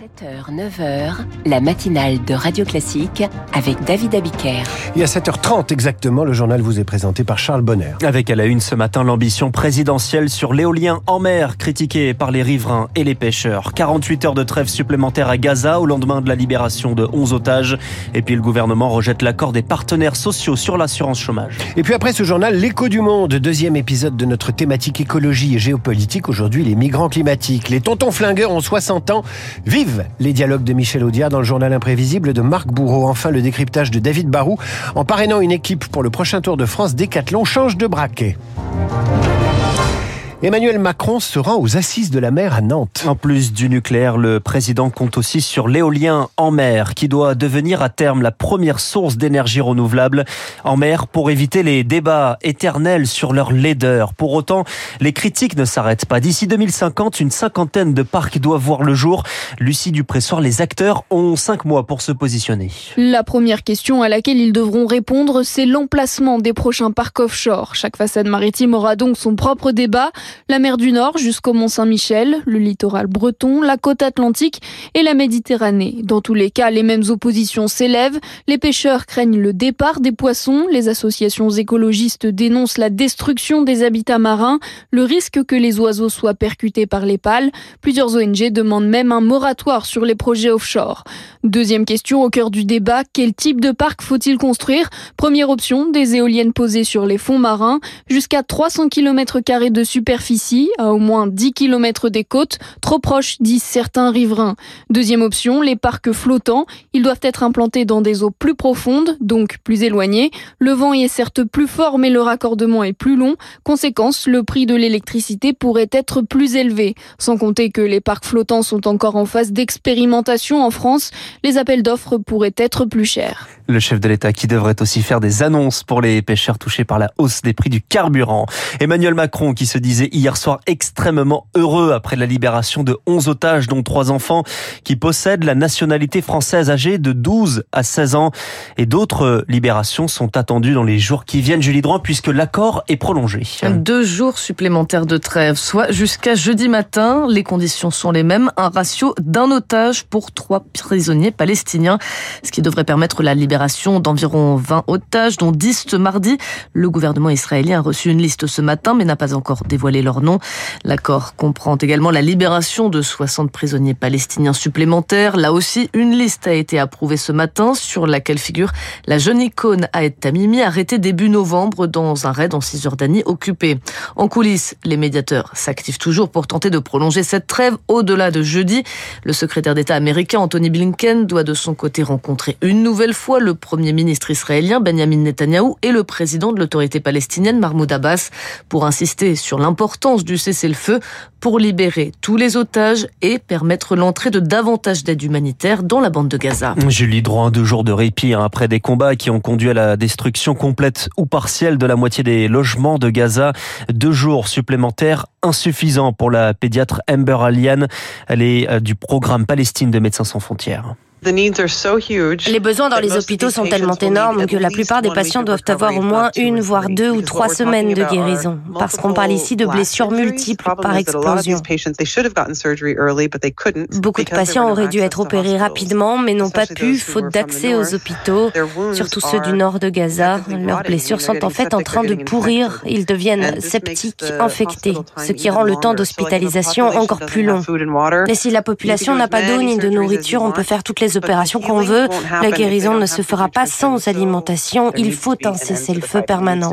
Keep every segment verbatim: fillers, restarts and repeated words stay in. sept heures, neuf heures, la matinale de Radio Classique avec David Abiker. Et à sept heures trente exactement, le journal vous est présenté par Charles Bonner. Avec à la une ce matin l'ambition présidentielle sur l'éolien en mer, critiquée par les riverains et les pêcheurs. quarante-huit heures de trêve supplémentaire à Gaza au lendemain de la libération de onze otages. Et puis le gouvernement rejette l'accord des partenaires sociaux sur l'assurance chômage. Et puis après ce journal, l'écho du monde, deuxième épisode de notre thématique écologie et géopolitique. Aujourd'hui, les migrants climatiques. Les tontons flingueurs ont soixante ans. Vive les dialogues de Michel Audia dans le journal imprévisible de Marc Bourreau. Enfin, le décryptage de David Barou en parrainant une équipe pour le prochain Tour de France. Décathlon change de braquet. Emmanuel Macron se rend aux Assises de la mer à Nantes. En plus du nucléaire, le président compte aussi sur l'éolien en mer, qui doit devenir à terme la première source d'énergie renouvelable en mer pour éviter les débats éternels sur leur laideur. Pour autant, les critiques ne s'arrêtent pas. D'ici deux mille cinquante, une cinquantaine de parcs doivent voir le jour. Lucie Dupressoir, les acteurs ont cinq mois pour se positionner. La première question à laquelle ils devront répondre, c'est l'emplacement des prochains parcs offshore. Chaque façade maritime aura donc son propre débat. La mer du Nord jusqu'au Mont-Saint-Michel, le littoral breton, la côte atlantique et la Méditerranée. Dans tous les cas, les mêmes oppositions s'élèvent. Les pêcheurs craignent le départ des poissons. Les associations écologistes dénoncent la destruction des habitats marins, le risque que les oiseaux soient percutés par les pales. Plusieurs O N G demandent même un moratoire sur les projets offshore. Deuxième question au cœur du débat, quel type de parc faut-il construire ? Première option, des éoliennes posées sur les fonds marins, jusqu'à trois cents kilomètres carrés de superficie. Superficie, à au moins dix kilomètres des côtes, trop proche, disent certains riverains. Deuxième option, les parcs flottants. Ils doivent être implantés dans des eaux plus profondes, donc plus éloignées. Le vent y est certes plus fort, mais le raccordement est plus long. Conséquence, le prix de l'électricité pourrait être plus élevé. Sans compter que les parcs flottants sont encore en phase d'expérimentation en France. Les appels d'offres pourraient être plus chers. Le chef de l'État qui devrait aussi faire des annonces pour les pêcheurs touchés par la hausse des prix du carburant. Emmanuel Macron qui se disait hier soir extrêmement heureux après la libération de onze otages, dont trois enfants qui possèdent la nationalité française âgés de douze à seize ans. Et d'autres libérations sont attendues dans les jours qui viennent, Julie Drouin, puisque l'accord est prolongé. Deux jours supplémentaires de trêve, soit jusqu'à jeudi matin. Les conditions sont les mêmes, un ratio d'un otage pour trois prisonniers palestiniens, ce qui devrait permettre la libération d'environ vingt otages, dont dix ce mardi. Le gouvernement israélien a reçu une liste ce matin, mais n'a pas encore dévoilé leur nom. L'accord comprend également la libération de soixante prisonniers palestiniens supplémentaires. Là aussi, une liste a été approuvée ce matin sur laquelle figure la jeune icône Ahed Tamimi, arrêtée début novembre dans un raid en Cisjordanie occupée. En coulisses, les médiateurs s'activent toujours pour tenter de prolonger cette trêve au-delà de jeudi. Le secrétaire d'État américain Anthony Blinken doit de son côté rencontrer une nouvelle fois le premier ministre israélien Benjamin Netanyahou et le président de l'autorité palestinienne Mahmoud Abbas pour insister sur l'importance L'importance du cessez-le-feu pour libérer tous les otages et permettre l'entrée de davantage d'aide humanitaire dans la bande de Gaza. Julie Drouin, deux jours de répit hein, après des combats qui ont conduit à la destruction complète ou partielle de la moitié des logements de Gaza. Deux jours supplémentaires insuffisants pour la pédiatre Amber Alian. Elle est du programme Palestine de Médecins sans Frontières. Les besoins dans les hôpitaux sont tellement énormes que la plupart des patients doivent avoir au moins une, voire deux ou trois semaines de guérison, parce qu'on parle ici de blessures multiples par explosion. Beaucoup de patients auraient dû être opérés rapidement, mais n'ont pas pu, faute d'accès aux hôpitaux, surtout ceux du nord de Gaza. Leurs blessures sont en fait en train de pourrir, ils deviennent septiques, infectés, ce qui rend le temps d'hospitalisation encore plus long. Et si la population n'a pas d'eau ni de nourriture, on peut faire toutes les opérations qu'on veut, la guérison ne se fera pas sans alimentation. Il faut un cessez-le-feu permanent.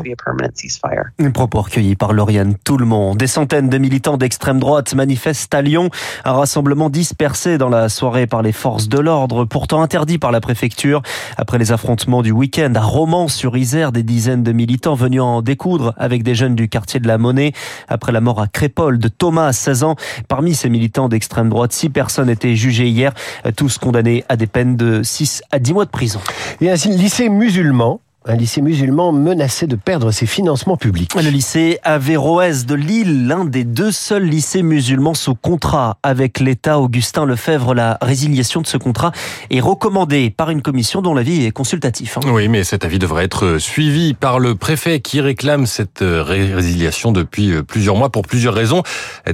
Propos recueillis par Lauriane Tout-le-Mont. Des centaines de militants d'extrême droite manifestent à Lyon, un rassemblement dispersé dans la soirée par les forces de l'ordre, pourtant interdit par la préfecture. Après les affrontements du week-end à Romans-sur-Isère, des dizaines de militants venus en découdre avec des jeunes du quartier de la Monnaie. Après la mort à Crépole de Thomas, seize ans, parmi ces militants d'extrême droite, six personnes étaient jugées hier, tous condamnés à des peines de six à dix mois de prison. Et un lycée musulman un lycée musulman menacé de perdre ses financements publics. Le lycée Averroès de Lille, l'un des deux seuls lycées musulmans sous contrat avec l'État. Augustin Lefèvre, la résiliation de ce contrat est recommandée par une commission dont l'avis est consultatif. Hein. Oui, mais cet avis devrait être suivi par le préfet qui réclame cette résiliation depuis plusieurs mois pour plusieurs raisons.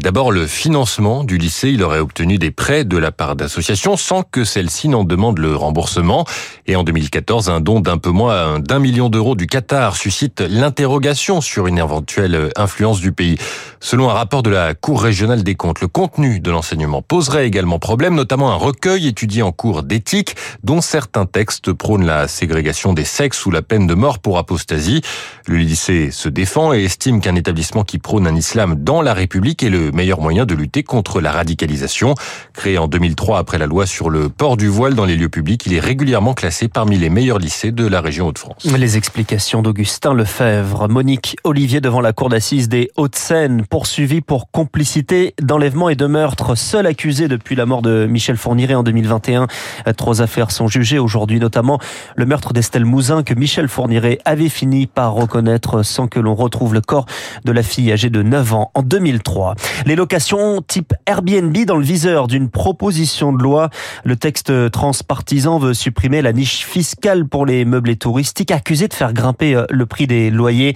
D'abord, le financement du lycée. Il aurait obtenu des prêts de la part d'associations sans que celle-ci n'en demande le remboursement. Et en deux mille quatorze, un don d'un peu moins d'un million d'euros du Qatar suscite l'interrogation sur une éventuelle influence du pays. Selon un rapport de la Cour régionale des comptes, le contenu de l'enseignement poserait également problème, notamment un recueil étudié en cours d'éthique, dont certains textes prônent la ségrégation des sexes ou la peine de mort pour apostasie. Le lycée se défend et estime qu'un établissement qui prône un islam dans la République est le meilleur moyen de lutter contre la radicalisation. Créé en deux mille trois après la loi sur le port du voile dans les lieux publics, il est régulièrement classé parmi les meilleurs lycées de la région Hauts-de-France. Les explications d'Augustin Lefèvre. Monique Olivier devant la cour d'assises des Hauts-de-Seine, poursuivie pour complicité d'enlèvement et de meurtre. Seul accusé depuis la mort de Michel Fourniret en deux mille vingt et un. Trois affaires sont jugées aujourd'hui, notamment le meurtre d'Estelle Mouzin que Michel Fourniret avait fini par reconnaître sans que l'on retrouve le corps de la fille âgée de neuf ans en deux mille trois. Les locations type Airbnb dans le viseur d'une proposition de loi. Le texte transpartisan veut supprimer la niche fiscale pour les meublés touristiques accusés de faire grimper le prix des loyers.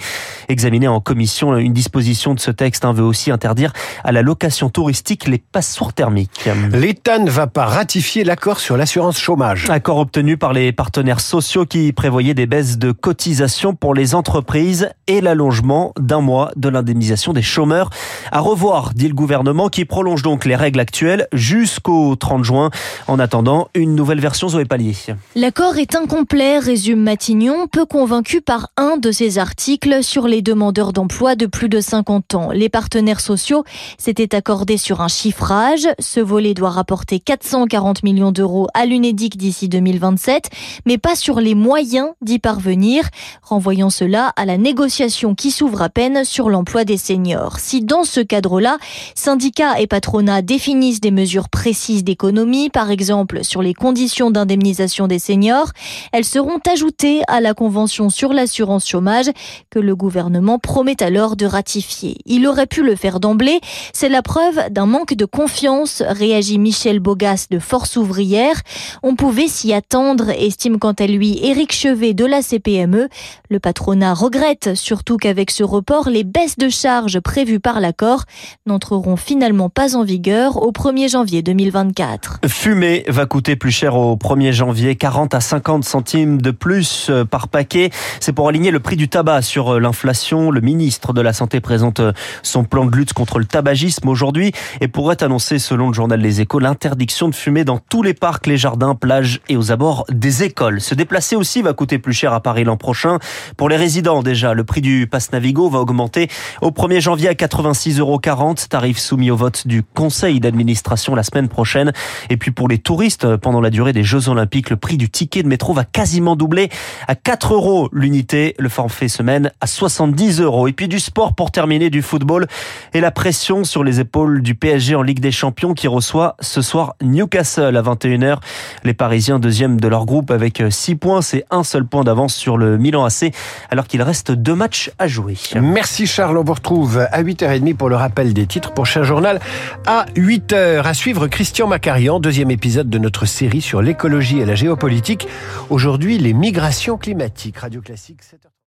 Examinée en commission, une disposition de ce texte veut aussi interdire à la location touristique les passoires thermiques. L'État ne va pas ratifier l'accord sur l'assurance chômage. Accord obtenu par les partenaires sociaux qui prévoyait des baisses de cotisations pour les entreprises et l'allongement d'un mois de l'indemnisation des chômeurs. À revoir, dit le gouvernement, qui prolonge donc les règles actuelles jusqu'au trente juin. En attendant, une nouvelle version Zoé Pallier. L'accord est incomplet, résume Matignon, peu convaincu par un de ses articles sur les demandeurs d'emploi de plus de cinquante ans. Les partenaires sociaux s'étaient accordés sur un chiffrage. Ce volet doit rapporter quatre cent quarante millions d'euros à l'UNEDIC d'ici deux mille vingt-sept, mais pas sur les moyens d'y parvenir, renvoyant cela à la négociation qui s'ouvre à peine sur l'emploi des seniors. Si dans ce cadre-là, syndicats et patronats définissent des mesures précises d'économie, par exemple sur les conditions d'indemnisation des seniors, elles seront ajoutées à la Convention sur l'assurance chômage que le gouvernement promet alors de ratifier. Il aurait pu le faire d'emblée, c'est la preuve d'un manque de confiance, réagit Michel Bogas de Force Ouvrière. On pouvait s'y attendre, estime quant à lui Éric Chevet de la C P M E. Le patronat regrette surtout qu'avec ce report, les baisses de charges prévues par l'accord n'entreront finalement pas en vigueur au premier janvier deux mille vingt-quatre. Fumer va coûter plus cher au premier janvier, quarante à cinquante centimes de plus par paquet. C'est pour aligner le prix du tabac sur l'inflation. Le ministre de la Santé présente son plan de lutte contre le tabagisme aujourd'hui et pourrait annoncer, selon le journal Les Échos, l'interdiction de fumer dans tous les parcs, les jardins, plages et aux abords des écoles. Se déplacer aussi va coûter plus cher à Paris l'an prochain. Pour les résidents déjà, le prix du pass Navigo va augmenter au premier janvier à quatre-vingt-six euros quarante, tarif soumis au vote du conseil d'administration la semaine prochaine. Et puis pour les touristes, pendant la durée des Jeux Olympiques, le prix du ticket de métro va quasiment doubler à quatre euros l'unité, le forfait semaine à soixante-dix euros. Et puis du sport pour terminer, du football et la pression sur les épaules du P S G en Ligue des Champions qui reçoit ce soir Newcastle à vingt et une heures. Les Parisiens deuxième de leur groupe avec six points, c'est un seul point d'avance sur le Milan A C alors qu'il reste deux matchs à jouer. Merci Charles, on vous retrouve à huit heures trente pour le rappel des titres. Prochain journal à huit heures. À suivre Christian Macarian, deuxième épisode de notre série sur l'écologie et la géopolitique. Aujourd'hui, les migrations climatiques. Radio Classique, sept heures trente.